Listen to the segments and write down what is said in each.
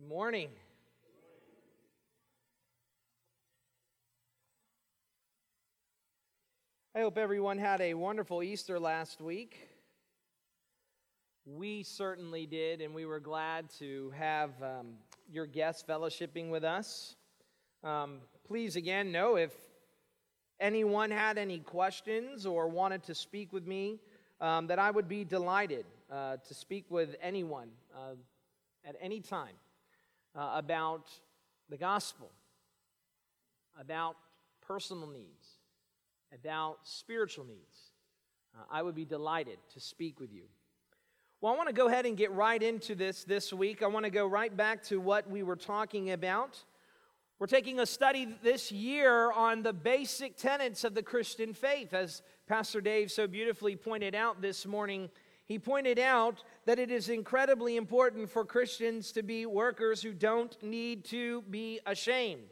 Good morning. I hope everyone had a wonderful Easter last week. We certainly did, and we were glad to have your guests fellowshipping with us. Please again know if anyone had any questions or wanted to speak with me, that I would be delighted to speak with anyone at any time about the gospel, about personal needs, about spiritual needs. I would be delighted to speak with you. Well, I want to go ahead and get right into this week. I want to go right back to what we were talking about. We're taking a study this year on the basic tenets of the Christian faith. As Pastor Dave so beautifully pointed out this morning, he pointed out that it is incredibly important for Christians to be workers who don't need to be ashamed.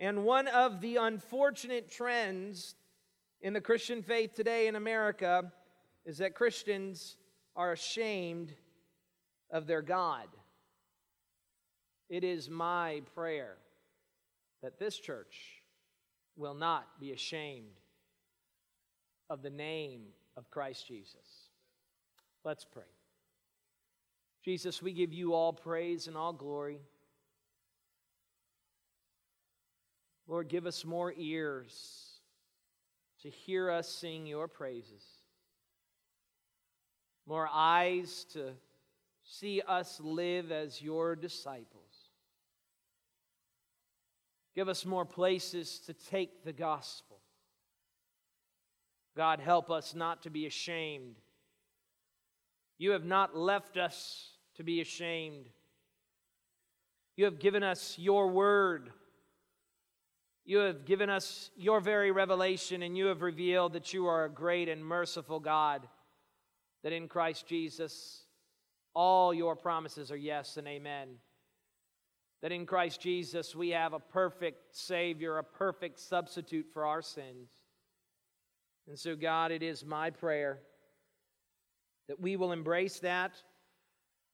And one of the unfortunate trends in the Christian faith today in America is that Christians are ashamed of their God. It is my prayer that this church will not be ashamed of the name of Christ Jesus. Let's pray. Jesus, we give you all praise and all glory. Lord, give us more ears to hear us sing your praises, more eyes to see us live as your disciples. Give us more places to take the gospel. God, help us not to be ashamed. You have not left us to be ashamed. You have given us your word. You have given us your very revelation, and you have revealed that you are a great and merciful God, that in Christ Jesus all your promises are yes and amen. That in Christ Jesus we have a perfect Savior, a perfect substitute for our sins. And so, God, it is my prayer that we will embrace that,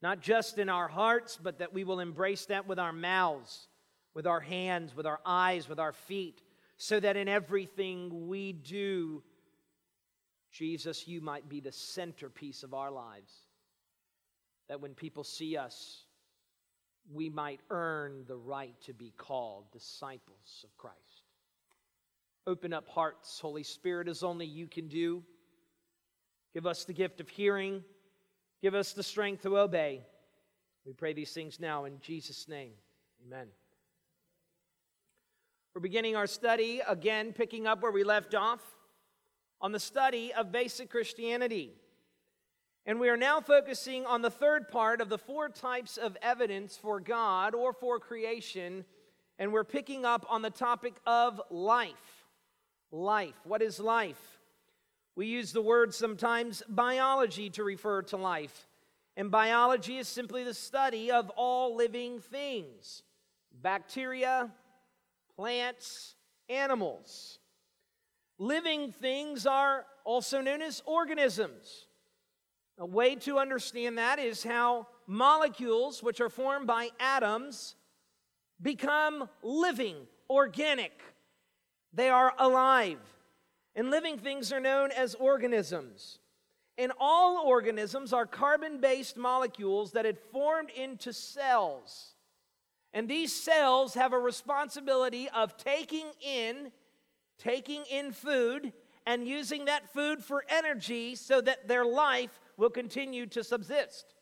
not just in our hearts, but that we will embrace that with our mouths, with our hands, with our eyes, with our feet, so that in everything we do, Jesus, you might be the centerpiece of our lives. That when people see us, we might earn the right to be called disciples of Christ. Open up hearts, Holy Spirit, as only you can do. Give us the gift of hearing. Give us the strength to obey. We pray these things now in Jesus' name. Amen. We're beginning our study again, picking up where we left off, on the study of basic Christianity. And we are now focusing on the third part of the four types of evidence for God or for creation, and we're picking up on the topic of life. Life. What is life? We use the word sometimes biology to refer to life, and biology is simply the study of all living things: bacteria, plants, animals. Living things are also known as organisms. A way to understand that is how molecules, which are formed by atoms, become living, organic. They are alive. And living things are known as organisms. And all organisms are carbon-based molecules that had formed into cells. And these cells have a responsibility of taking in food and using that food for energy so that their life will continue to subsist.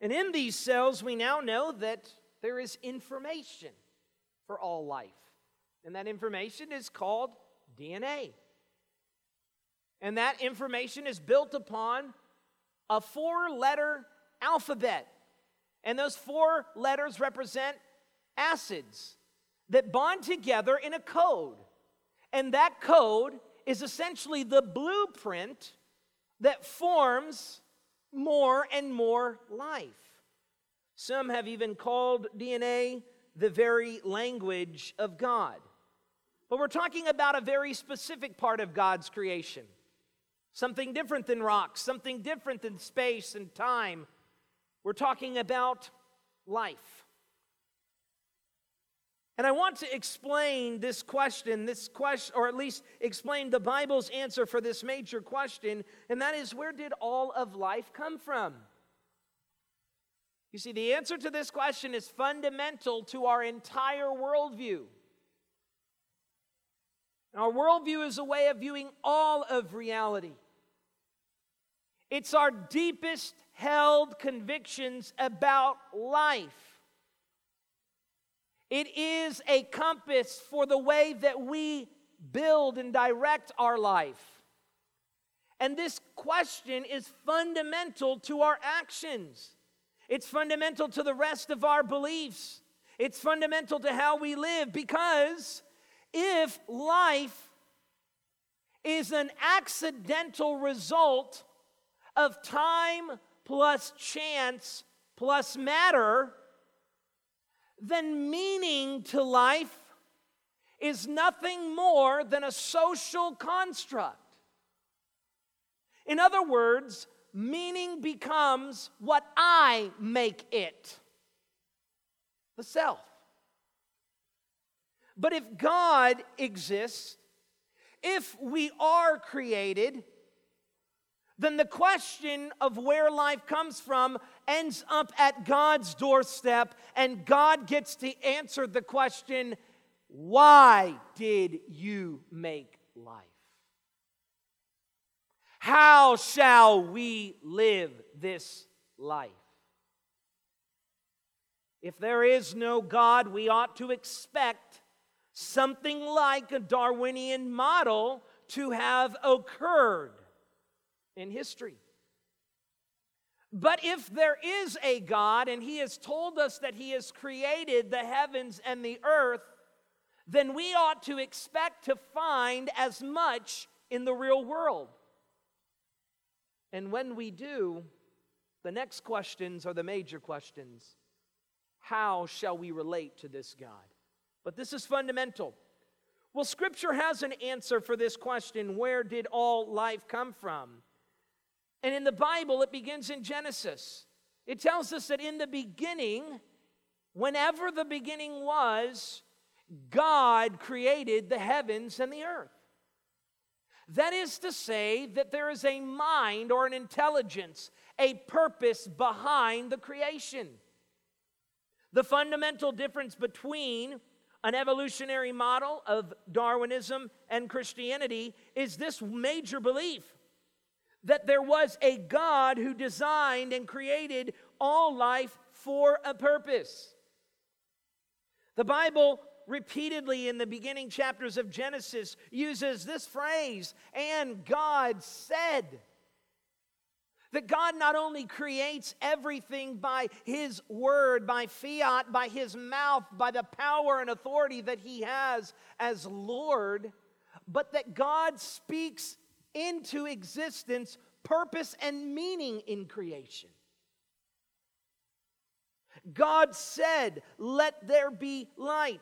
And in these cells, we now know that there is information for all life. And that information is called DNA. And that information is built upon a four-letter alphabet. And those four letters represent acids that bond together in a code. And that code is essentially the blueprint that forms more and more life. Some have even called DNA the very language of God. But we're talking about a very specific part of God's creation. Something different than rocks, something different than space and time. We're talking about life. And I want to explain this question, or at least explain the Bible's answer for this major question, and that is, where did all of life come from? You see, the answer to this question is fundamental to our entire worldview. Our worldview is a way of viewing all of reality. It's our deepest held convictions about life. It is a compass for the way that we build and direct our life. And this question is fundamental to our actions. It's fundamental to the rest of our beliefs. It's fundamental to how we live, because if life is an accidental result of time plus chance plus matter, then meaning to life is nothing more than a social construct. In other words, meaning becomes what I make it, the self. But if God exists, if we are created, then the question of where life comes from ends up at God's doorstep, and God gets to answer the question, why did you make life? How shall we live this life? If there is no God, we ought to expect something like a Darwinian model to have occurred in history. But if there is a God and He has told us that He has created the heavens and the earth, then we ought to expect to find as much in the real world. And when we do, the next questions are the major questions. How shall we relate to this God? But this is fundamental. Well, Scripture has an answer for this question, where did all life come from? And in the Bible, it begins in Genesis. It tells us that in the beginning, whenever the beginning was, God created the heavens and the earth. That is to say that there is a mind or an intelligence, a purpose behind the creation. The fundamental difference between an evolutionary model of Darwinism and Christianity is this major belief that there was a God who designed and created all life for a purpose. The Bible repeatedly in the beginning chapters of Genesis uses this phrase, and God said, that God not only creates everything by His word, by fiat, by His mouth, by the power and authority that He has as Lord, but that God speaks into existence purpose and meaning in creation. God said, let there be light.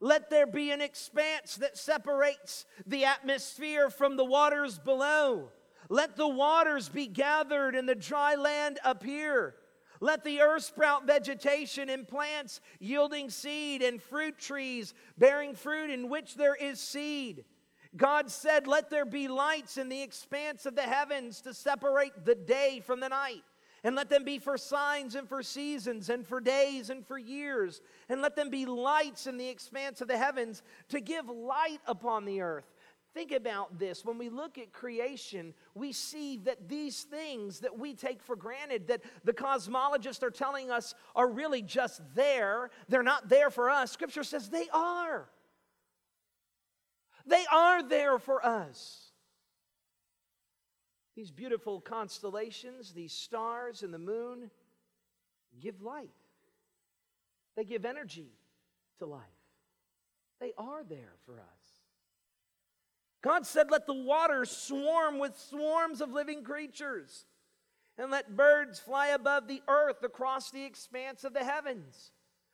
Let there be an expanse that separates the atmosphere from the waters below. Let the waters be gathered and the dry land appear. Let the earth sprout vegetation and plants yielding seed, and fruit trees bearing fruit in which there is seed. God said, let there be lights in the expanse of the heavens to separate the day from the night, and let them be for signs and for seasons and for days and for years, and let them be lights in the expanse of the heavens to give light upon the earth. Think about this. When we look at creation, we see that these things that we take for granted, that the cosmologists are telling us are really just there. They're not there for us. Scripture says they are. They are there for us. These beautiful constellations, these stars and the moon give light. They give energy to life. They are there for us. God said, let the waters swarm with swarms of living creatures, and let birds fly above the earth across the expanse of the heavens.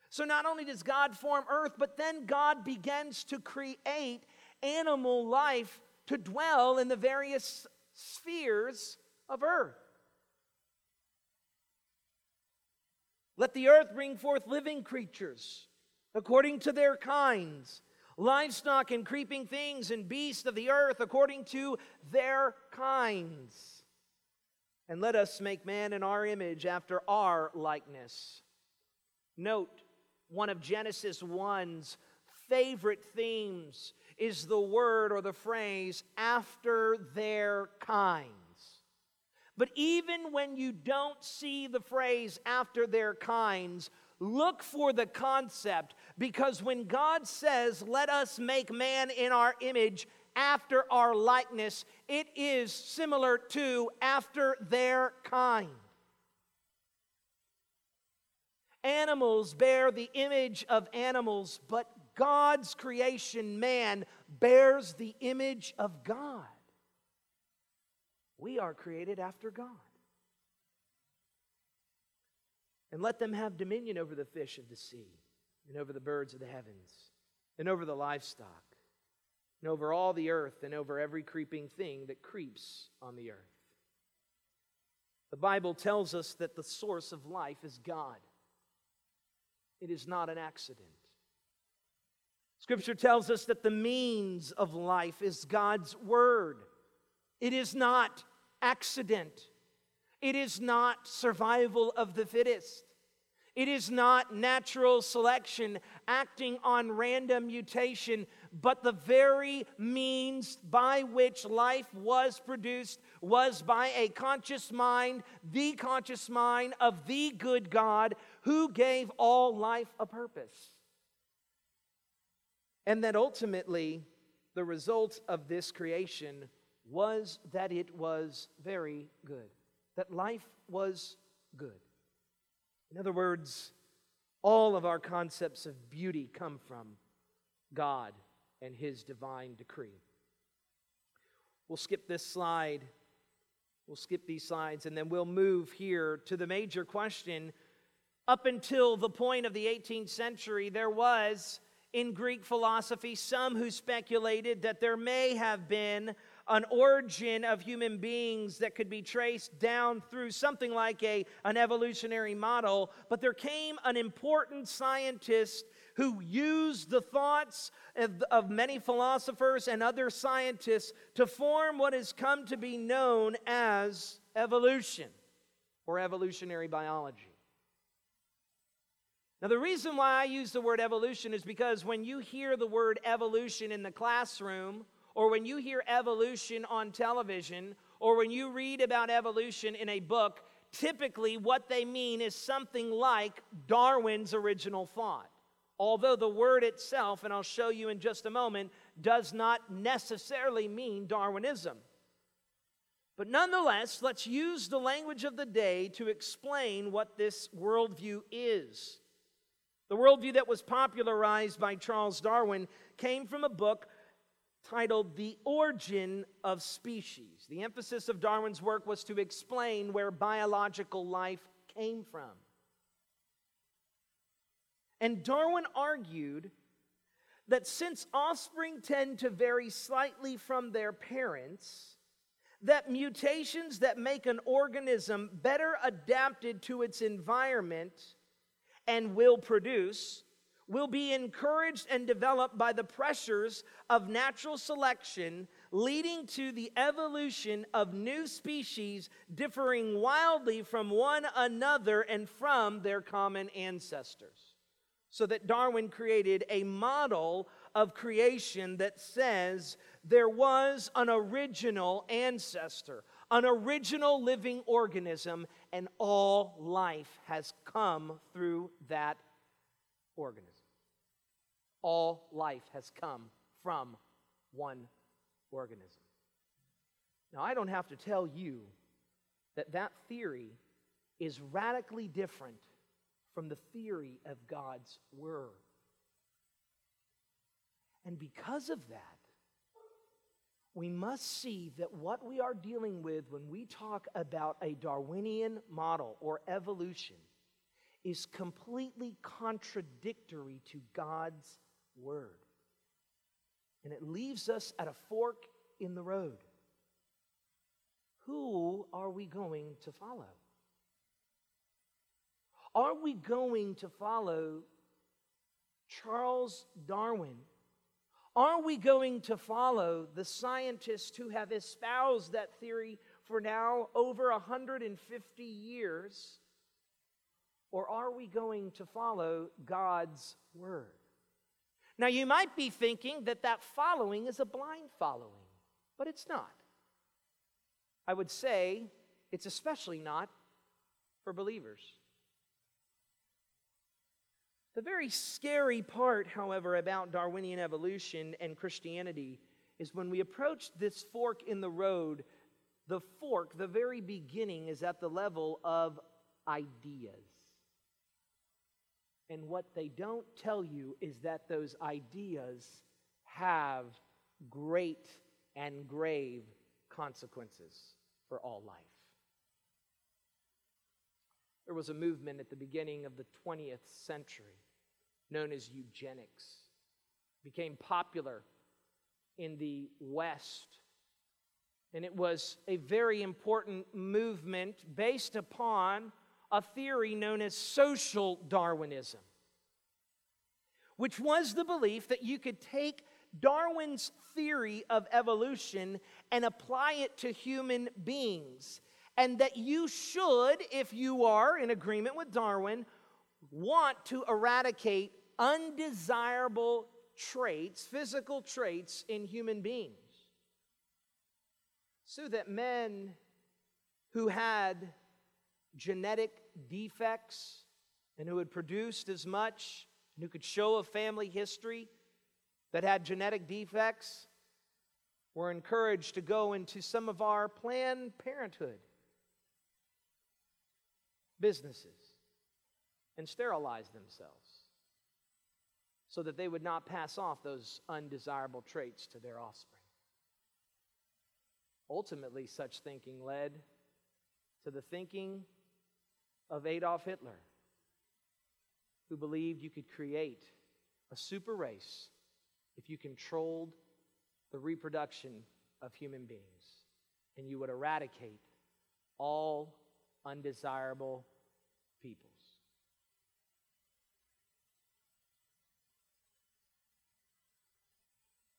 So not only does God form earth, but then God begins to create animal life to dwell in the various spheres of earth. Let the earth bring forth living creatures according to their kinds, livestock and creeping things and beasts of the earth according to their kinds. And let us make man in our image after our likeness. Note, one of Genesis 1's favorite themes is the word or the phrase, after their kinds. But even when you don't see the phrase, after their kinds, look for the concept, because when God says, let us make man in our image after our likeness, it is similar to after their kind. Animals bear the image of animals, but God's creation, man, bears the image of God. We are created after God. And let them have dominion over the fish of the sea, and over the birds of the heavens, and over the livestock, and over all the earth, and over every creeping thing that creeps on the earth. The Bible tells us that the source of life is God. It is not an accident. Scripture tells us that the means of life is God's word. It is not accident. It is not survival of the fittest. It is not natural selection acting on random mutation, but the very means by which life was produced was by a conscious mind, the conscious mind of the good God who gave all life a purpose. And that ultimately, the result of this creation was that it was very good. That life was good. In other words, all of our concepts of beauty come from God and His divine decree. We'll skip this slide. We'll skip these slides, and then we'll move here to the major question. Up until the point of the 18th century, there was, in Greek philosophy, some who speculated that there may have been an origin of human beings that could be traced down through something like an evolutionary model. But there came an important scientist who used the thoughts of many philosophers and other scientists to form what has come to be known as evolution or evolutionary biology. Now, the reason why I use the word evolution is because when you hear the word evolution in the classroom, or when you hear evolution on television, or when you read about evolution in a book, typically what they mean is something like Darwin's original thought. Although the word itself, and I'll show you in just a moment, does not necessarily mean Darwinism. But nonetheless, let's use the language of the day to explain what this worldview is. The worldview that was popularized by Charles Darwin came from a book titled The Origin of Species. The emphasis of Darwin's work was to explain where biological life came from. And Darwin argued that since offspring tend to vary slightly from their parents, that mutations that make an organism better adapted to its environment and will be encouraged and developed by the pressures of natural selection, leading to the evolution of new species differing wildly from one another and from their common ancestors. So that Darwin created a model of creation that says there was an original ancestor, an original living organism, and all life has come through that organism. All life has come from one organism. Now, I don't have to tell you that that theory is radically different from the theory of God's Word. And because of that, we must see that what we are dealing with when we talk about a Darwinian model or evolution is completely contradictory to God's Word. And it leaves us at a fork in the road. Who are we going to follow? Are we going to follow Charles Darwin? Are we going to follow the scientists who have espoused that theory for now over 150 years? Or are we going to follow God's word? Now, you might be thinking that that following is a blind following, but it's not. I would say it's especially not for believers. The very scary part, however, about Darwinian evolution and Christianity is when we approach this fork in the road, the fork, the very beginning, is at the level of ideas. And what they don't tell you is that those ideas have great and grave consequences for all life. There was a movement at the beginning of the 20th century known as eugenics. It became popular in the West, and it was a very important movement based upon a theory known as social Darwinism, which was the belief that you could take Darwin's theory of evolution and apply it to human beings, and that you should, if you are in agreement with Darwin, want to eradicate undesirable traits, physical traits in human beings, so that men who had genetic defects and who had produced as much and who could show a family history that had genetic defects were encouraged to go into some of our Planned Parenthood businesses and sterilize themselves so that they would not pass off those undesirable traits to their offspring. Ultimately, such thinking led to the thinking of Adolf Hitler, who believed you could create a super race if you controlled the reproduction of human beings, and you would eradicate all undesirable peoples.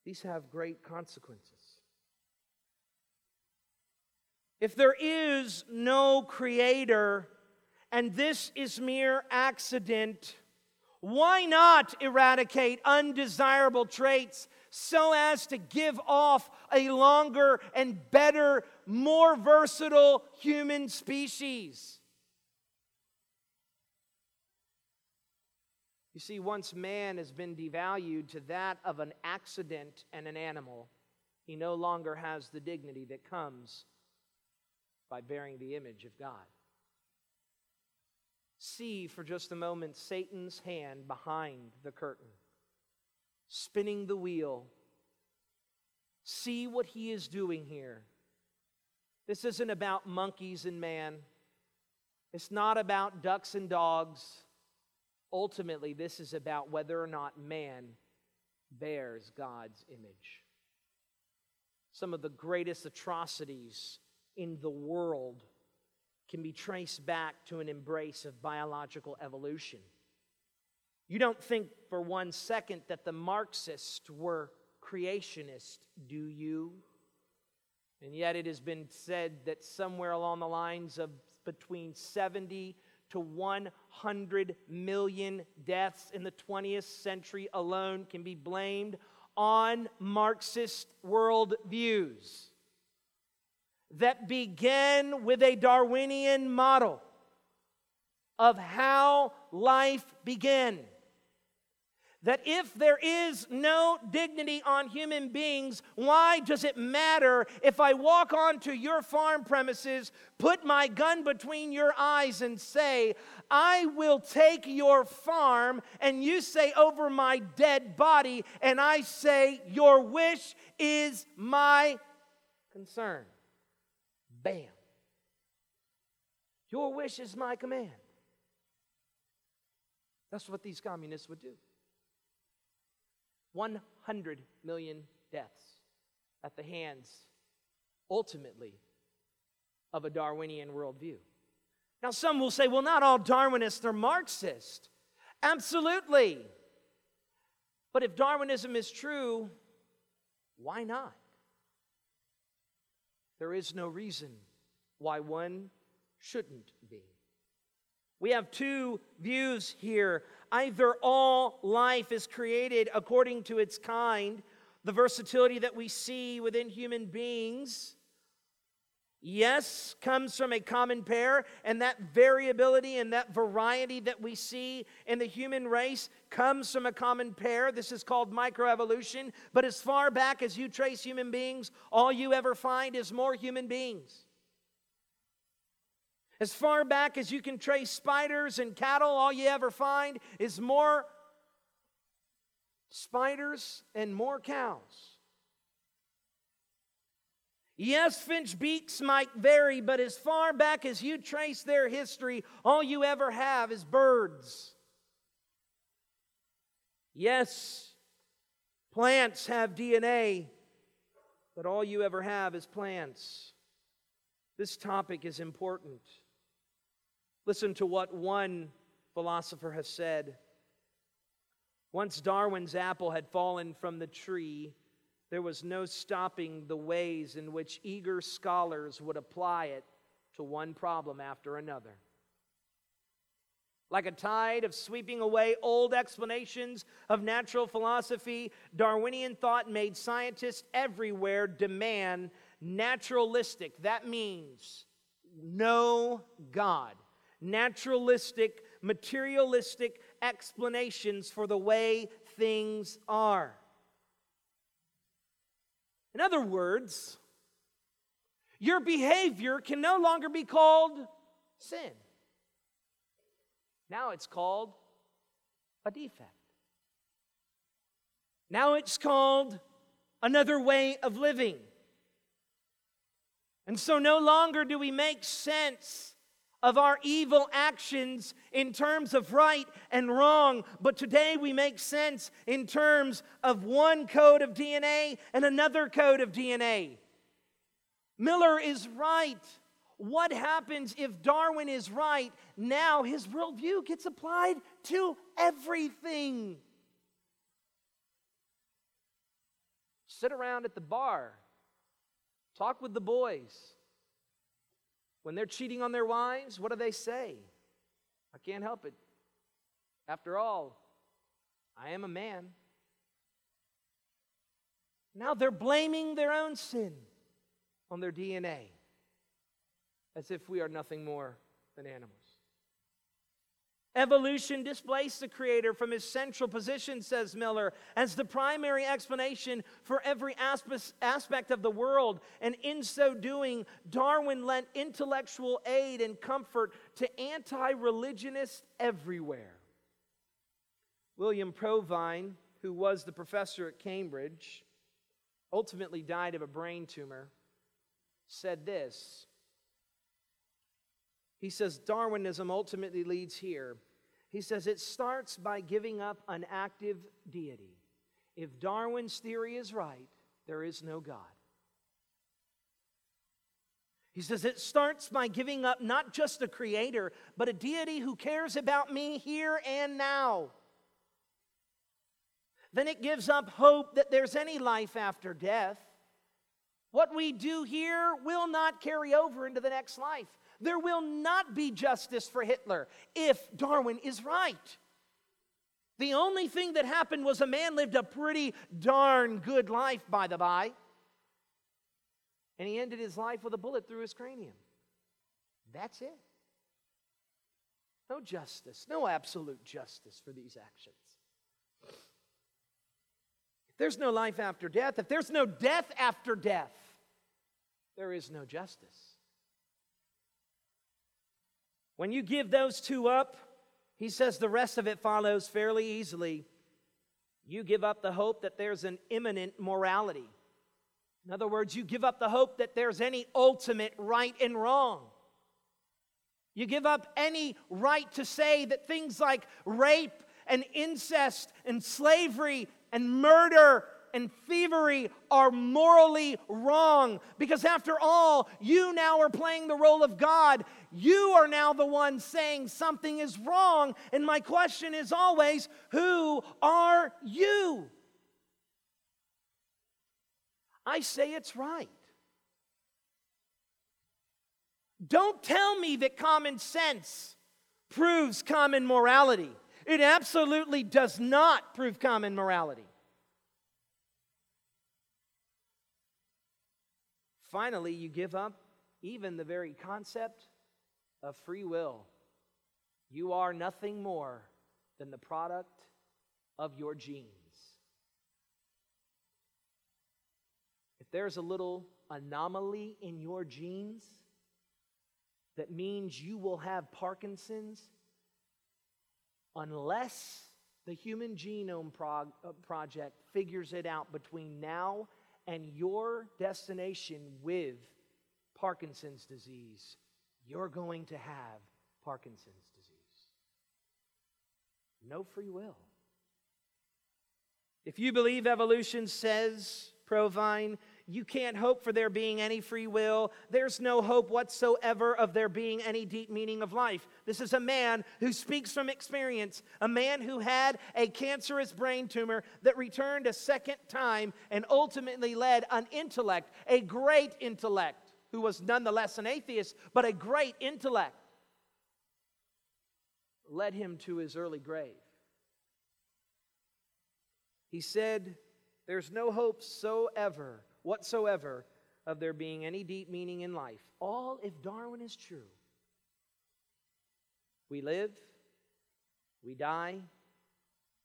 These have great consequences. If there is no creator and this is mere accident, why not eradicate undesirable traits so as to give off a longer and better, more versatile human species? You see, once man has been devalued to that of an accident and an animal, he no longer has the dignity that comes by bearing the image of God. See for just a moment Satan's hand behind the curtain, spinning the wheel. See what he is doing here. This isn't about monkeys and man. It's not about ducks and dogs. Ultimately, this is about whether or not man bears God's image. Some of the greatest atrocities in the world can be traced back to an embrace of biological evolution. You don't think for one second that the Marxists were creationists, do you? And yet it has been said that somewhere along the lines of between 70 to 100 million deaths in the 20th century alone can be blamed on Marxist worldviews that began with a Darwinian model of how life began. That if there is no dignity on human beings, why does it matter if I walk onto your farm premises, put my gun between your eyes and say, I will take your farm, and you say over my dead body, and I say, your wish is my concern. Bam. Your wish is my command. That's what these communists would do. 100 million deaths at the hands, ultimately, of a Darwinian worldview Now, some will say, well, not all Darwinists are Marxists. Absolutely. But if Darwinism is true, why not? There is no reason why one shouldn't be. We have two views here. Either all life is created according to its kind, the versatility that we see within human beings, yes, comes from a common pair, and that variability and that variety that we see in the human race comes from a common pair. This is called microevolution, but as far back as you trace human beings, all you ever find is more human beings. As far back as you can trace spiders and cattle, all you ever find is more spiders and more cows. Yes, finch beaks might vary, but as far back as you trace their history, all you ever have is birds. Yes, plants have DNA, but all you ever have is plants. This topic is important. Listen to what one philosopher has said. Once Darwin's apple had fallen from the tree, there was no stopping the ways in which eager scholars would apply it to one problem after another. Like a tide of sweeping away old explanations of natural philosophy, Darwinian thought made scientists everywhere demand naturalistic. That means no God. Naturalistic, materialistic explanations for the way things are. In other words, your behavior can no longer be called sin. Now it's called a defect. Now it's called another way of living. And so no longer do we make sense of our evil actions in terms of right and wrong, but today we make sense in terms of one code of DNA and another code of DNA. Miller is right. What happens if Darwin is right? Now his worldview gets applied to everything. Sit around at the bar, talk with the boys. When they're cheating on their wives, what do they say? I can't help it. After all, I am a man. Now they're blaming their own sin on their DNA, as if we are nothing more than animals. Evolution displaced the Creator from his central position, says Miller, as the primary explanation for every aspect of the world. And in so doing, Darwin lent intellectual aid and comfort to anti-religionists everywhere. William Provine, who was the professor at Cambridge, ultimately died of a brain tumor, said this. He says, Darwinism ultimately leads here. He says, it starts by giving up an active deity. If Darwin's theory is right, there is no God. He says, it starts by giving up not just a creator, but a deity who cares about me here and now. Then it gives up hope that there's any life after death. What we do here will not carry over into the next life. There will not be justice for Hitler if Darwin is right. The only thing that happened was a man lived a pretty darn good life, by the by. And he ended his life with a bullet through his cranium. That's it. No justice, no absolute justice for these actions. If there's no life after death, if there's no death after death, there is no justice. When you give those two up, he says the rest of it follows fairly easily. You give up the hope that there's an imminent morality. In other words, you give up the hope that there's any ultimate right and wrong. You give up any right to say that things like rape and incest and slavery and murder and thievery are morally wrong, because after all, you now are playing the role of God. You are now the one saying something is wrong, and my question is always, who are you? I say it's right. Don't tell me that common sense proves common morality. It absolutely does not prove common morality. Finally, you give up even the very concept of free will. You are nothing more than the product of your genes. If there's a little anomaly in your genes that means you will have Parkinson's, unless the Human Genome Project figures it out between now and your destination with Parkinson's disease, you're going to have Parkinson's disease. No free will. If you believe evolution, says Provine, you can't hope for there being any free will. There's no hope whatsoever of there being any deep meaning of life. This is a man who speaks from experience, a man who had a cancerous brain tumor that returned a second time and ultimately led an intellect, a great intellect, who was nonetheless an atheist, but a great intellect, led him to his early grave. He said, there's no hope whatsoever of there being any deep meaning in life. All if Darwin is true. We live, we die,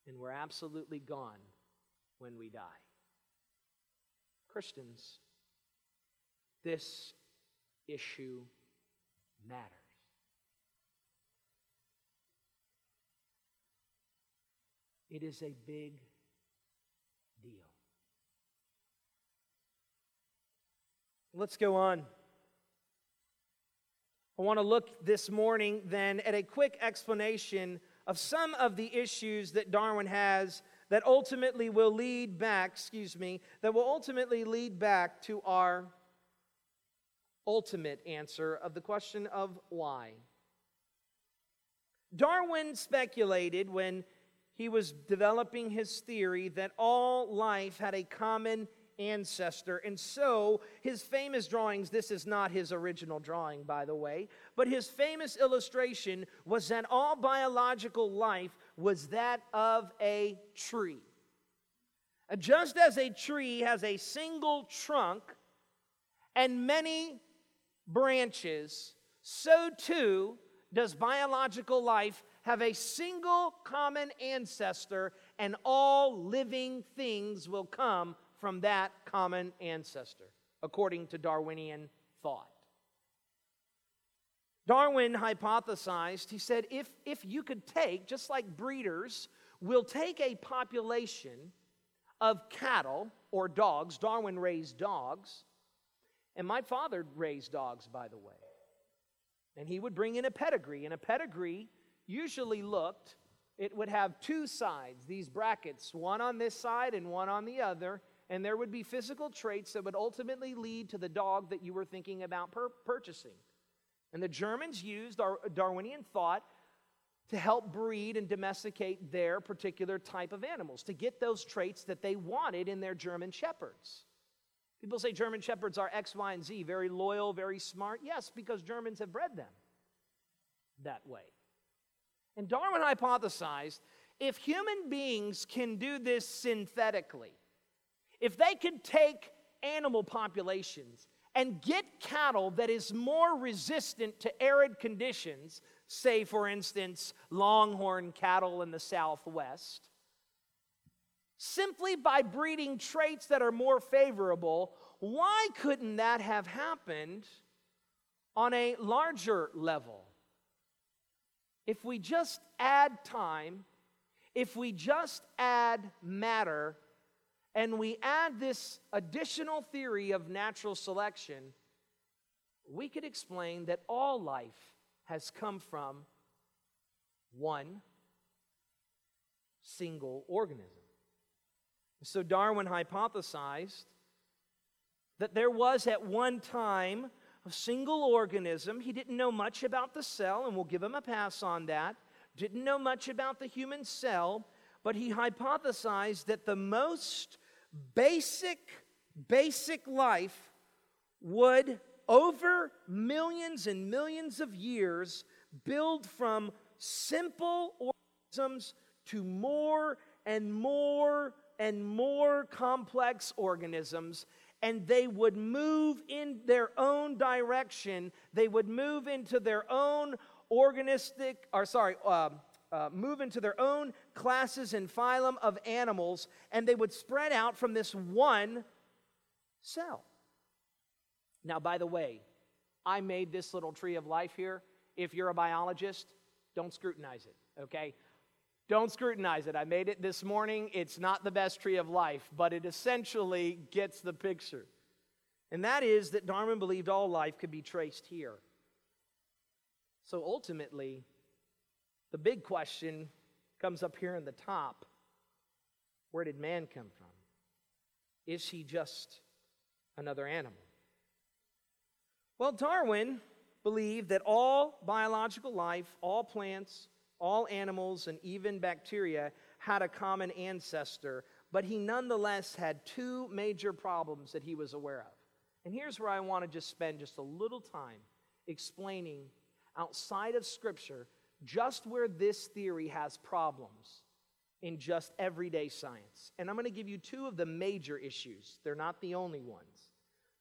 and we're absolutely gone when we die. Christians, this issue matters. It is a big deal. Let's go on. I want to look this morning then at a quick explanation of some of the issues that Darwin has that ultimately will lead back, that will ultimately lead back to our ultimate answer of the question of why. Darwin speculated when he was developing his theory that all life had a common ancestor. And so his famous drawings, this is not his original drawing, by the way, but his famous illustration was that all biological life was that of a tree. Just as a tree has a single trunk and many branches, so too does biological life have a single common ancestor, and all living things will come from that common ancestor, according to Darwinian thought. Darwin hypothesized, he said, if you could take, just like breeders will take a population of cattle or dogs, Darwin raised dogs, and my father raised dogs, by the way, and he would bring in a pedigree, and a pedigree usually looked, it would have two sides, these brackets, one on this side and one on the other, and there would be physical traits that would ultimately lead to the dog that you were thinking about purchasing. And the Germans used our Darwinian thought to help breed and domesticate their particular type of animals, to get those traits that they wanted in their German shepherds. People say German shepherds are X, Y, and Z, very loyal, very smart. Yes, because Germans have bred them that way. And Darwin hypothesized, if human beings can do this synthetically, if they could take animal populations and get cattle that is more resistant to arid conditions, say, for instance, longhorn cattle in the Southwest, simply by breeding traits that are more favorable, why couldn't that have happened on a larger level? If we just add time, if we just add matter, and we add this additional theory of natural selection, we could explain that all life has come from one single organism. So Darwin hypothesized that there was at one time a single organism. He didn't know much about the cell, and we'll give him a pass on that. Didn't know much about the human cell, but he hypothesized that the most basic life would, over millions and millions of years, build from simple organisms to more and more and more complex organisms, and they would move in their own direction. They would move into their own move into their own classes and phylum of animals, and they would spread out from this one cell. Now, by the way, I made this little tree of life here. If you're a biologist, don't scrutinize it, okay? Don't scrutinize it. I made it this morning. It's not the best tree of life, but it essentially gets the picture. And that is that Darwin believed all life could be traced here. So ultimately, the big question comes up here in the top. Where did man come from? Is he just another animal? Well, Darwin believed that all biological life, all plants, all animals, and even bacteria had a common ancestor, but he nonetheless had two major problems that he was aware of. And here's where I want to just spend just a little time explaining, outside of Scripture, just where this theory has problems in just everyday science. And I'm going to give you two of the major issues. They're not the only ones.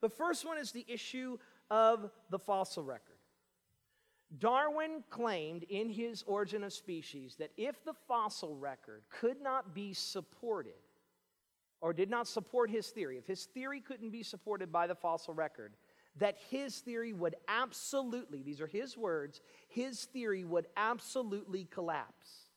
The first one is the issue of the fossil record. Darwin claimed in his Origin of Species that if the fossil record could not be supported or did not support his theory, if his theory couldn't be supported by the fossil record, that his theory would absolutely, these are his words, his theory would absolutely collapse.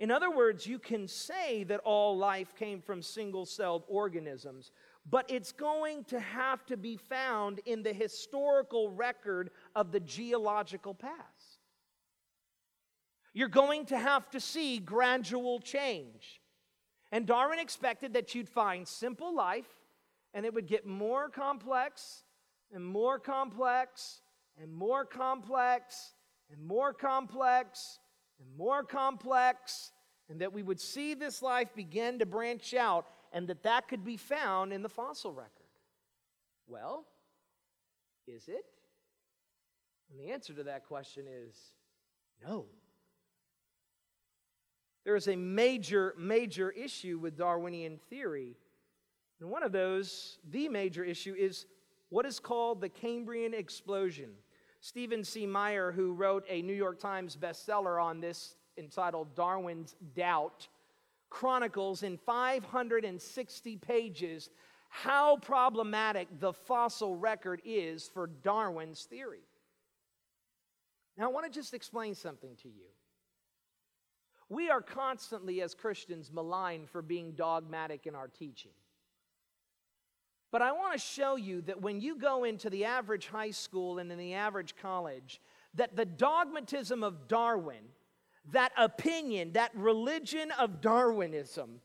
In other words, you can say that all life came from single-celled organisms, but it's going to have to be found in the historical record of the geological past. You're going to have to see gradual change. And Darwin expected that you'd find simple life, and it would get more complex, and more complex, and more complex, and more complex, and more complex, and that we would see this life begin to branch out, and that could be found in the fossil record. Well, is it? And the answer to that question is no. There is a major, major issue with Darwinian theory. And one of those, the major issue, is what is called the Cambrian explosion. Stephen C. Meyer, who wrote a New York Times bestseller on this entitled Darwin's Doubt, chronicles in 560 pages how problematic the fossil record is for Darwin's theory. Now, I want to just explain something to you. We are constantly, as Christians, maligned for being dogmatic in our teaching. But I want to show you that when you go into the average high school and in the average college, that the dogmatism of Darwin, that opinion, that religion of Darwinism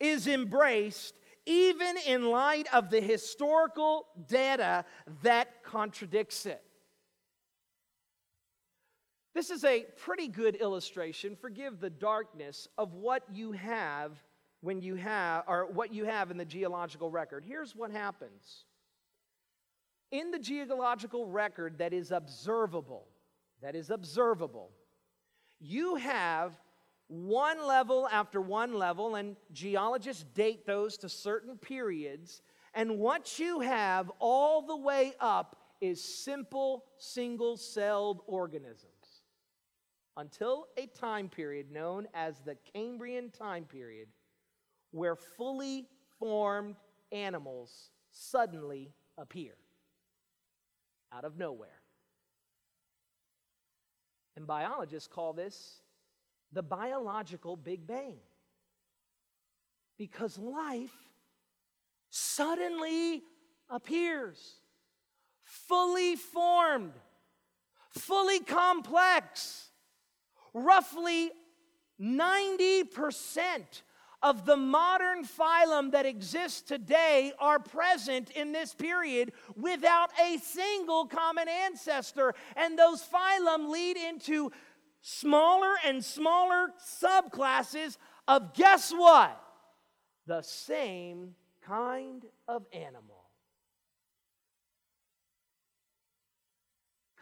is embraced even in light of the historical data that contradicts it. This is a pretty good illustration, forgive the darkness, of what you have when you have, or what you have in the geological record. Here's what happens. In the geological record that is observable, you have one level after one level, and geologists date those to certain periods, and what you have all the way up is simple, single-celled organisms until a time period known as the Cambrian time period, where fully formed animals suddenly appear out of nowhere. And biologists call this the biological Big Bang, because life suddenly appears, fully formed, fully complex. Roughly 90% of the modern phylum that exists today are present in this period without a single common ancestor. And those phylum lead into smaller and smaller subclasses of, guess what? The same kind of animal.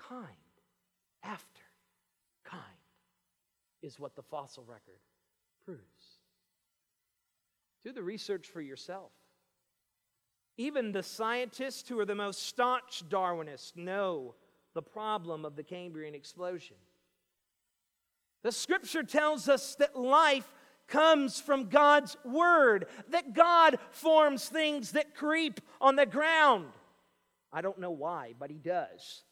Kind after kind is what the fossil record proves. Do the research for yourself. Even the scientists who are the most staunch Darwinists know the problem of the Cambrian explosion. The scripture tells us that life comes from God's word, that God forms things that creep on the ground. I don't know why, but he does.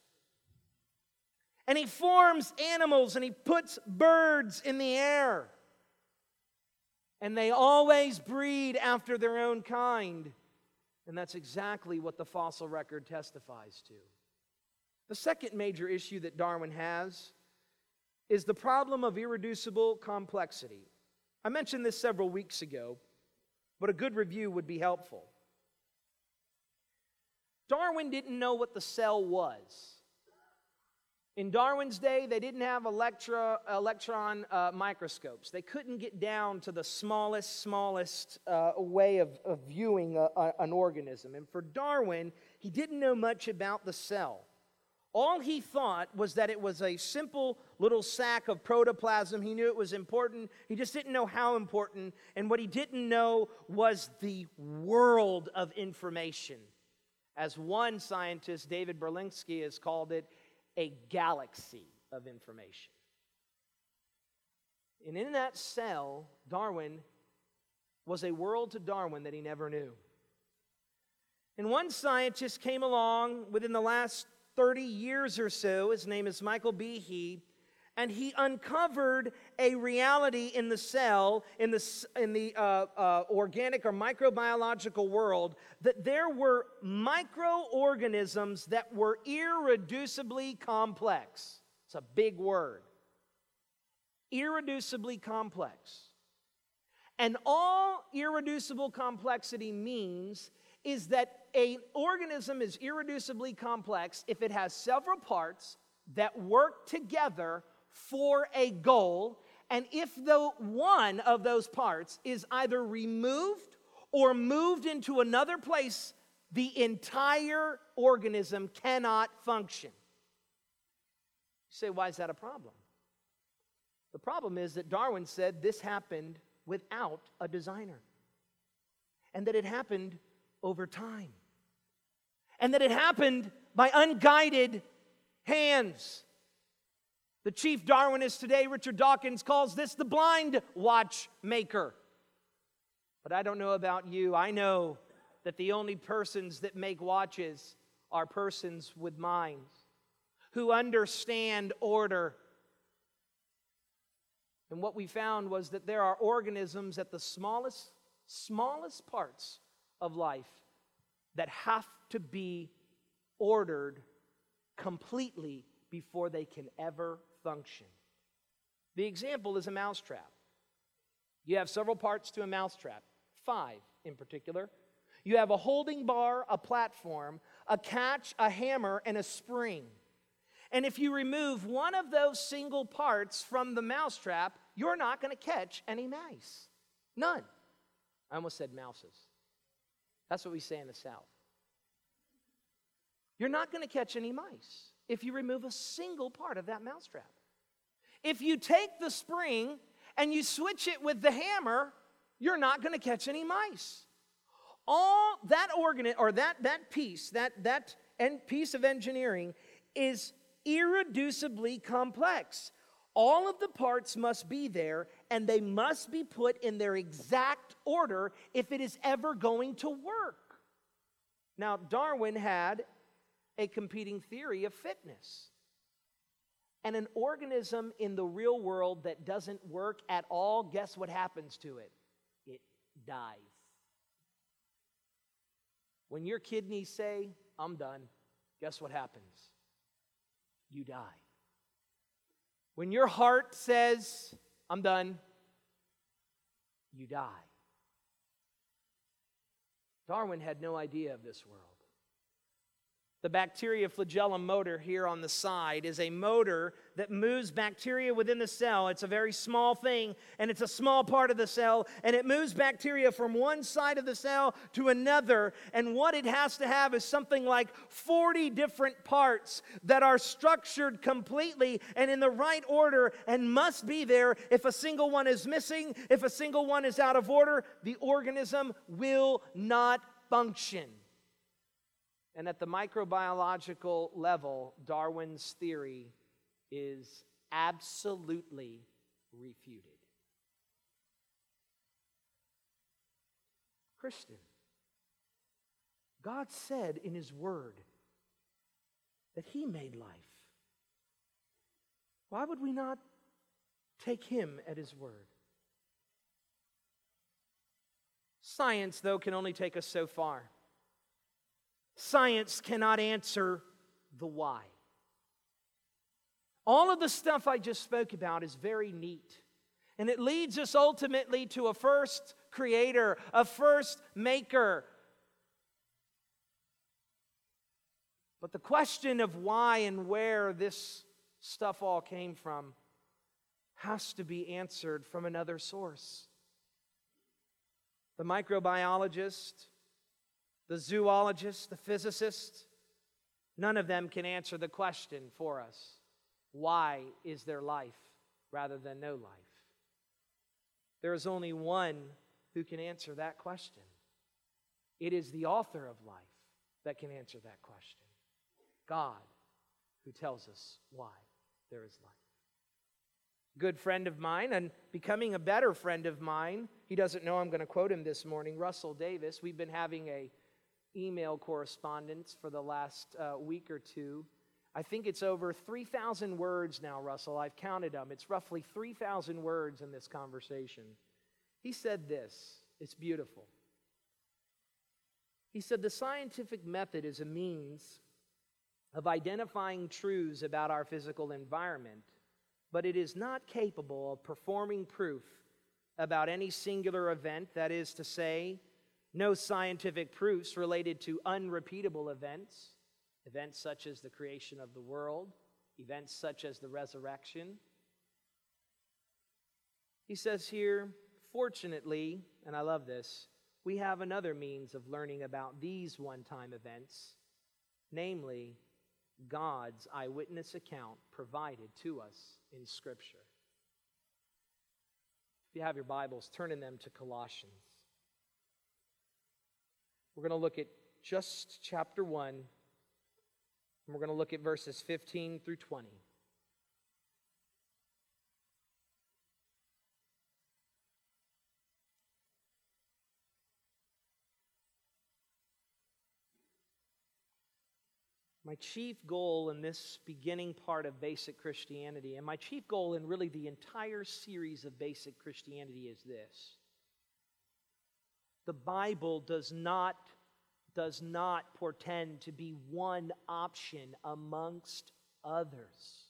And he forms animals and he puts birds in the air. And they always breed after their own kind. And that's exactly what the fossil record testifies to. The second major issue that Darwin has is the problem of irreducible complexity. I mentioned this several weeks ago, but a good review would be helpful. Darwin didn't know what the cell was. In Darwin's day, they didn't have electron microscopes. They couldn't get down to the smallest way of viewing an organism. And for Darwin, he didn't know much about the cell. All he thought was that it was a simple little sack of protoplasm. He knew it was important. He just didn't know how important. And what he didn't know was the world of information. As one scientist, David Berlinski, has called it, a galaxy of information. And in that cell, Darwin was a world to Darwin that he never knew. And one scientist came along within the last 30 years or so. His name is Michael Behe, and he uncovered a reality in the cell, in the organic or microbiological world, that there were microorganisms that were irreducibly complex. It's a big word. Irreducibly complex. And all irreducible complexity means is that an organism is irreducibly complex if it has several parts that work together for a goal, and if the one of those parts is either removed or moved into another place, the entire organism cannot function. You say, why is that a problem? The problem is that Darwin said this happened without a designer, and that it happened over time, and that it happened by unguided hands. The chief Darwinist today, Richard Dawkins, calls this the blind watchmaker. But I don't know about you. I know that the only persons that make watches are persons with minds who understand order. And what we found was that there are organisms at the smallest parts of life that have to be ordered completely before they can ever function. The example is a mousetrap. You have several parts to a mousetrap, 5 in particular. You have a holding bar, a platform, a catch, a hammer, and a spring. And if you remove one of those single parts from the mousetrap, you're not going to catch any mice. None. I almost said mouses. That's what we say in the South. You're not going to catch any mice if you remove a single part of that mousetrap. If you take the spring and you switch it with the hammer, you're not going to catch any mice. All that piece of engineering is irreducibly complex. All of the parts must be there, and they must be put in their exact order if it is ever going to work. Now, Darwin had a competing theory of fitness. And an organism in the real world that doesn't work at all, guess what happens to it? It dies. When your kidneys say, I'm done, guess what happens? You die. When your heart says, I'm done, you die. Darwin had no idea of this world. The bacteria flagellum motor here on the side is a motor that moves bacteria within the cell. It's a very small thing, and it's a small part of the cell, and it moves bacteria from one side of the cell to another, and what it has to have is something like 40 different parts that are structured completely and in the right order and must be there. If a single one is missing, if a single one is out of order, the organism will not function. And at the microbiological level, Darwin's theory is absolutely refuted. Christian, God said in His Word that He made life. Why would we not take Him at His Word? Science, though, can only take us so far. Science cannot answer the why. All of the stuff I just spoke about is very neat. And it leads us ultimately to a first creator, a first maker. But the question of why and where this stuff all came from has to be answered from another source. The microbiologist, the zoologist, the physicist, none of them can answer the question for us. Why is there life rather than no life? There is only one who can answer that question. It is the author of life that can answer that question. God, who tells us why there is life. Good friend of mine, and becoming a better friend of mine, he doesn't know I'm going to quote him this morning, Russell Davis. We've been having a email correspondence for the last week or two. I think it's over 3,000 words now, Russell. I've counted them. It's roughly 3,000 words in this conversation. He said this. It's beautiful. He said, the scientific method is a means of identifying truths about our physical environment, but it is not capable of performing proof about any singular event, that is to say, no scientific proofs related to unrepeatable events, events such as the creation of the world, events such as the resurrection. He says here, fortunately, and I love this, we have another means of learning about these one-time events, namely God's eyewitness account provided to us in Scripture. If you have your Bibles, turn in them to Colossians. We're going to look at just chapter 1, and we're going to look at verses 15 through 20. My chief goal in this beginning part of Basic Christianity, and my chief goal in really the entire series of Basic Christianity is this. The Bible does not portend to be one option amongst others.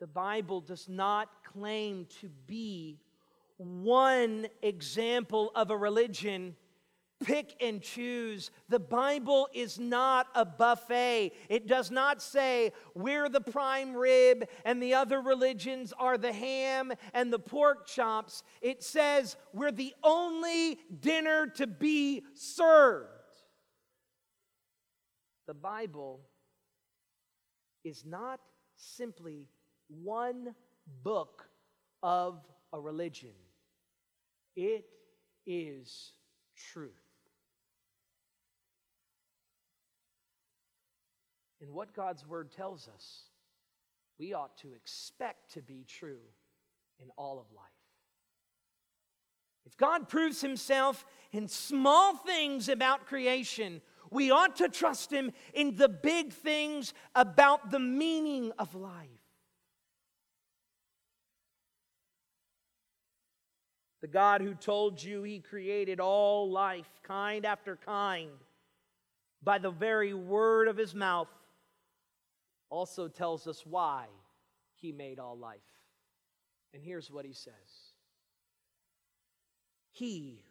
The Bible does not claim to be one example of a religion. Pick and choose. The Bible is not a buffet. It does not say we're the prime rib and the other religions are the ham and the pork chops. It says we're the only dinner to be served. The Bible is not simply one book of a religion. It is truth. And what God's Word tells us, we ought to expect to be true in all of life. If God proves Himself in small things about creation, we ought to trust Him in the big things about the meaning of life. The God who told you He created all life, kind after kind, by the very word of His mouth, also tells us why He made all life. And here's what He says. He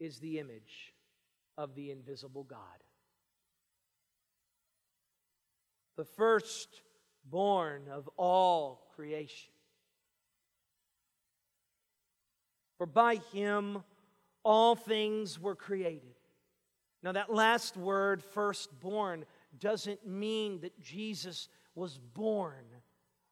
is the image of the invisible God. The firstborn of all creation. For by him all things were created. Now that last word, firstborn, doesn't mean that Jesus was born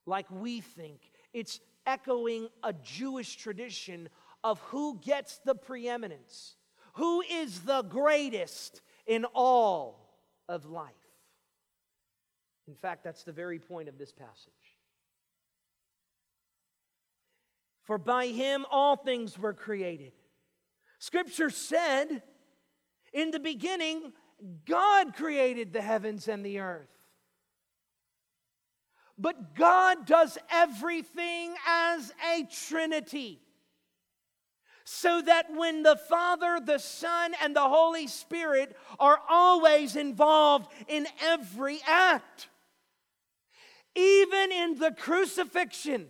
like we think. It's echoing a Jewish tradition of who gets the preeminence, who is the greatest in all of life. In fact, that's the very point of this passage. For by him all things were created. Scripture said, in the beginning, God created the heavens and the earth. But God does everything as a Trinity, so that when the Father, the Son, and the Holy Spirit are always involved in every act, even in the crucifixion.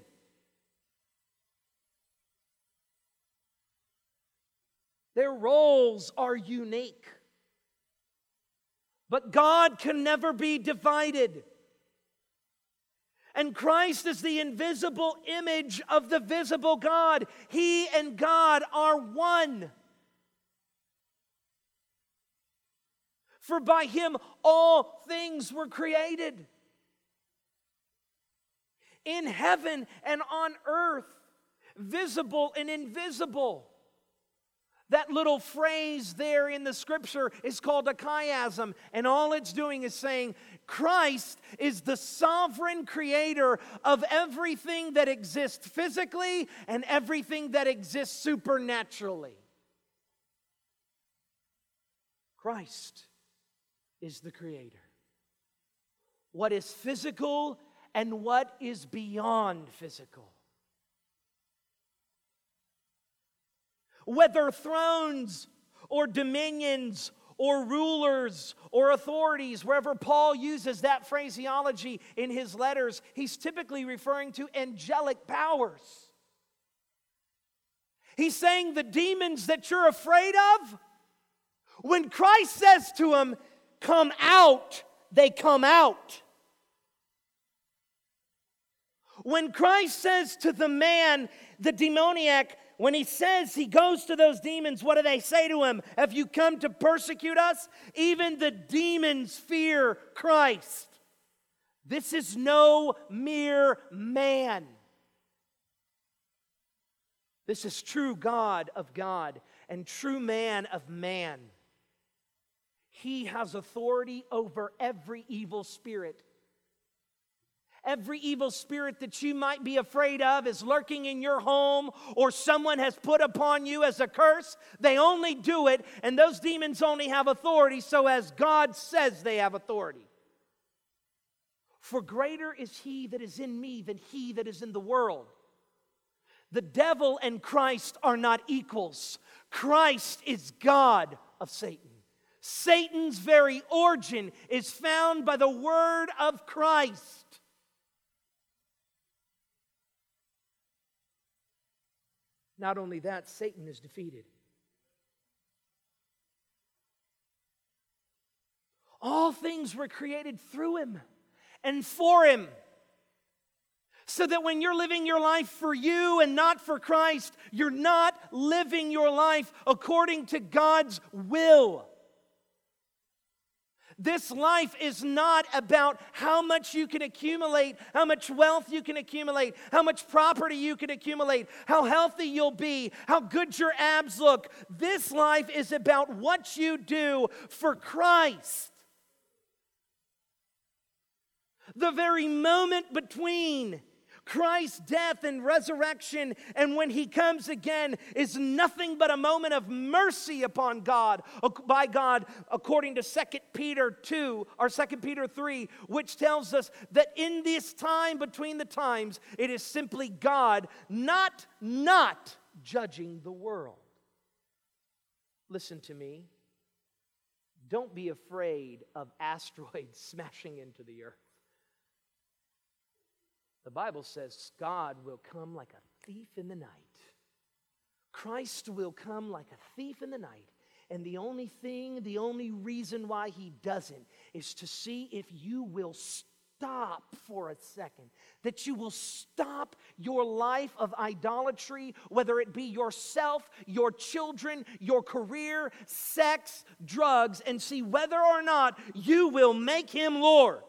Their roles are unique. But God can never be divided. And Christ is the invisible image of the visible God. He and God are one. For by him all things were created. In heaven and on earth, visible and invisible. That little phrase there in the scripture is called a chiasm, and all it's doing is saying Christ is the sovereign creator of everything that exists physically and everything that exists supernaturally. Christ is the creator. What is physical and what is beyond physical. Whether thrones or dominions or rulers or authorities, wherever Paul uses that phraseology in his letters, he's typically referring to angelic powers. He's saying the demons that you're afraid of, when Christ says to them, come out, they come out. When Christ says to the man, the demoniac, when he says he goes to those demons, what do they say to him? Have you come to persecute us? Even the demons fear Christ. This is no mere man. This is true God of God and true man of man. He has authority over every evil spirit. Every evil spirit that you might be afraid of is lurking in your home, or someone has put upon you as a curse. They only do it, and those demons only have authority, so as God says they have authority. For greater is he that is in me than he that is in the world. The devil and Christ are not equals. Christ is God of Satan. Satan's very origin is found by the word of Christ. Not only that, Satan is defeated. All things were created through him and for him. So that when you're living your life for you and not for Christ, you're not living your life according to God's will. This life is not about how much you can accumulate, how much wealth you can accumulate, how much property you can accumulate, how healthy you'll be, how good your abs look. This life is about what you do for Christ. The very moment between Christ's death and resurrection, and when he comes again, is nothing but a moment of mercy upon God, by God, according to 2 Peter 3, which tells us that in this time between the times, it is simply God not judging the world. Listen to me. Don't be afraid of asteroids smashing into the earth. The Bible says God will come like a thief in the night. Christ will come like a thief in the night, and the only reason why he doesn't is to see if you will stop for a second, that you will stop your life of idolatry, whether it be yourself, your children, your career, sex, drugs, and see whether or not you will make him Lord.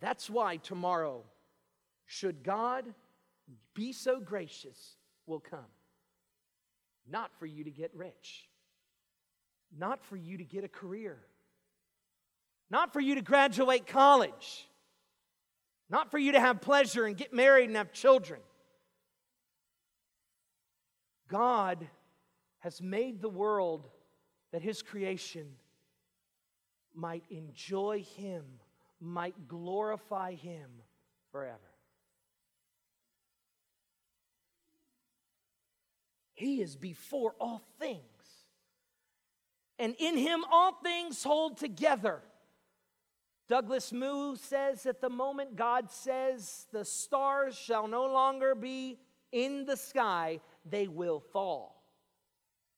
That's why tomorrow, should God be so gracious, will come. Not for you to get rich. Not for you to get a career. Not for you to graduate college. Not for you to have pleasure and get married and have children. God has made the world that His creation might enjoy Him, might glorify Him forever. He is before all things, and in Him all things hold together. Douglas Moo says at the moment God says the stars shall no longer be in the sky, they will fall.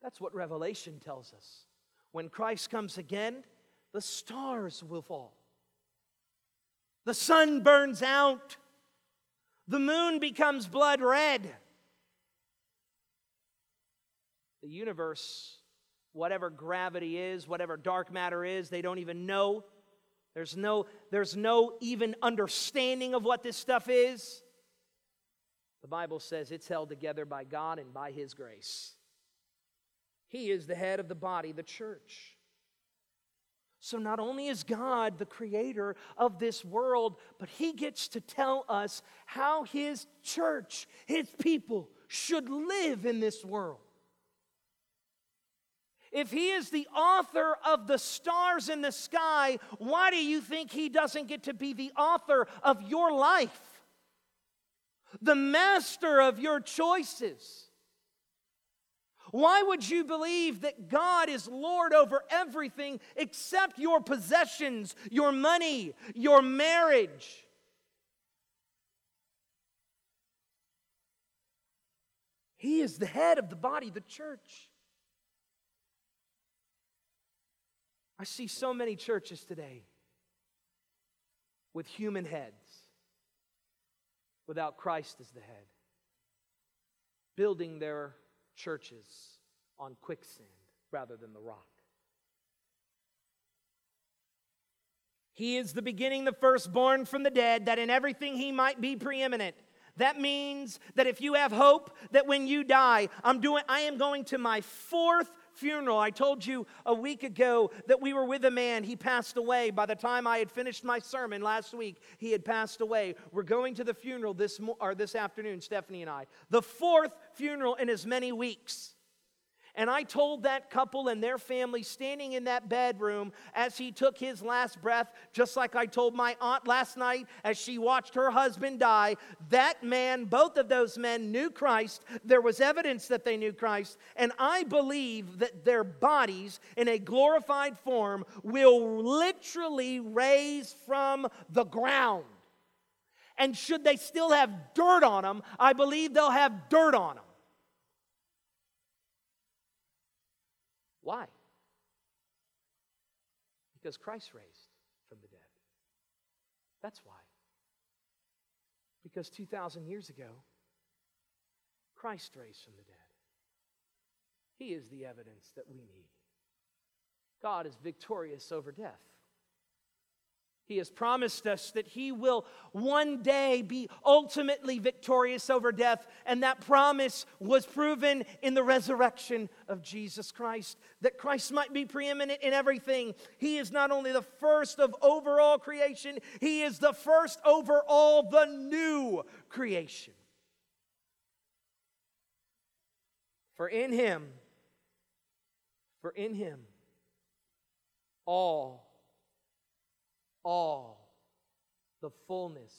That's what Revelation tells us. When Christ comes again, the stars will fall. The sun burns out. The moon becomes blood red. The universe, whatever gravity is, whatever dark matter is, they don't even know. There's no even understanding of what this stuff is. The Bible says it's held together by God and by His grace. He is the head of the body, the church. So not only is God the creator of this world, but He gets to tell us how His church, His people, should live in this world. If He is the author of the stars in the sky, why do you think He doesn't get to be the author of your life? The master of your choices? Why would you believe that God is Lord over everything except your possessions, your money, your marriage? He is the head of the body, the church. I see so many churches today with human heads without Christ as the head, building their churches on quicksand rather than the rock. He is the beginning, the firstborn from the dead, that in everything He might be preeminent. That means that if you have hope, that when you die, I am going to my fourth funeral. I told you a week ago that we were with a man. He passed away. By the time I had finished my sermon last week, he had passed away. We're going to the funeral this afternoon, Stephanie and I. The fourth funeral in as many weeks. And I told that couple and their family standing in that bedroom as he took his last breath, just like I told my aunt last night as she watched her husband die, that man, both of those men knew Christ. There was evidence that they knew Christ. And I believe that their bodies in a glorified form will literally raise from the ground. And should they still have dirt on them, I believe they'll have dirt on them. Why? Because Christ raised from the dead. That's why. Because 2,000 years ago, Christ raised from the dead. He is the evidence that we need. God is victorious over death. He has promised us that He will one day be ultimately victorious over death, and that promise was proven in the resurrection of Jesus Christ, that Christ might be preeminent in everything. He is not only the first of overall creation, He is the first over all the new creation. For in Him, all the fullness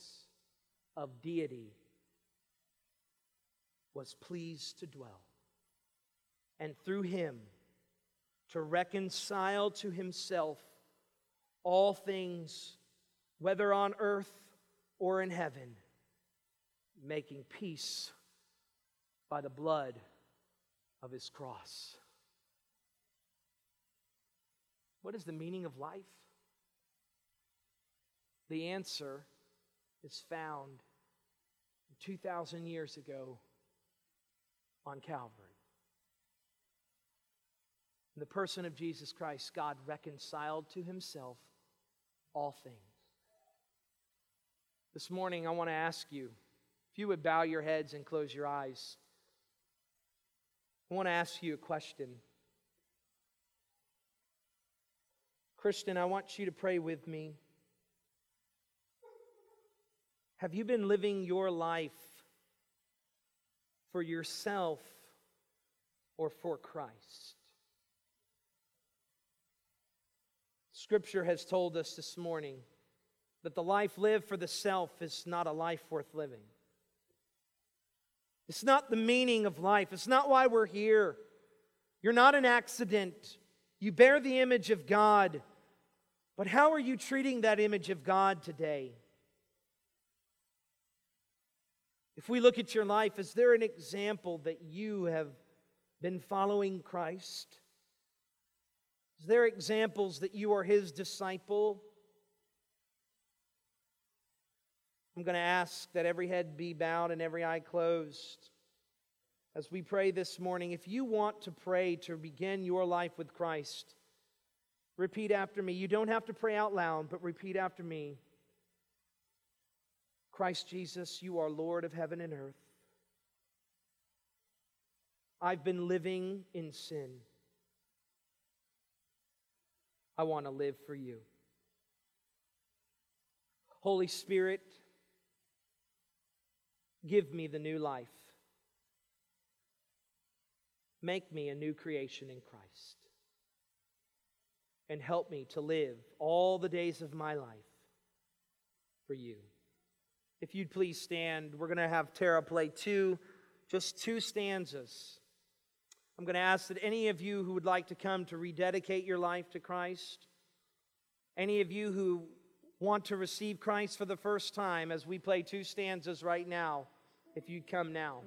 of deity was pleased to dwell, and through Him to reconcile to Himself all things, whether on earth or in heaven, making peace by the blood of his cross. What is the meaning of life? The answer is found 2,000 years ago on Calvary. In the person of Jesus Christ, God reconciled to himself all things. This morning, I want to ask you, if you would bow your heads and close your eyes, I want to ask you a question. Christian, I want you to pray with me. Have you been living your life for yourself or for Christ? Scripture has told us this morning that the life lived for the self is not a life worth living. It's not the meaning of life. It's not why we're here. You're not an accident. You bear the image of God. But how are you treating that image of God today? If we look at your life, is there an example that you have been following Christ? Is there examples that you are his disciple? I'm going to ask that every head be bowed and every eye closed. As we pray this morning, if you want to pray to begin your life with Christ, repeat after me. You don't have to pray out loud, but repeat after me. Christ Jesus, you are Lord of heaven and earth. I've been living in sin. I want to live for you. Holy Spirit, give me the new life. Make me a new creation in Christ. And help me to live all the days of my life for you. If you'd please stand, we're going to have Tara play just two stanzas. I'm going to ask that any of you who would like to come to rededicate your life to Christ, any of you who want to receive Christ for the first time as we play two stanzas right now, if you'd come now.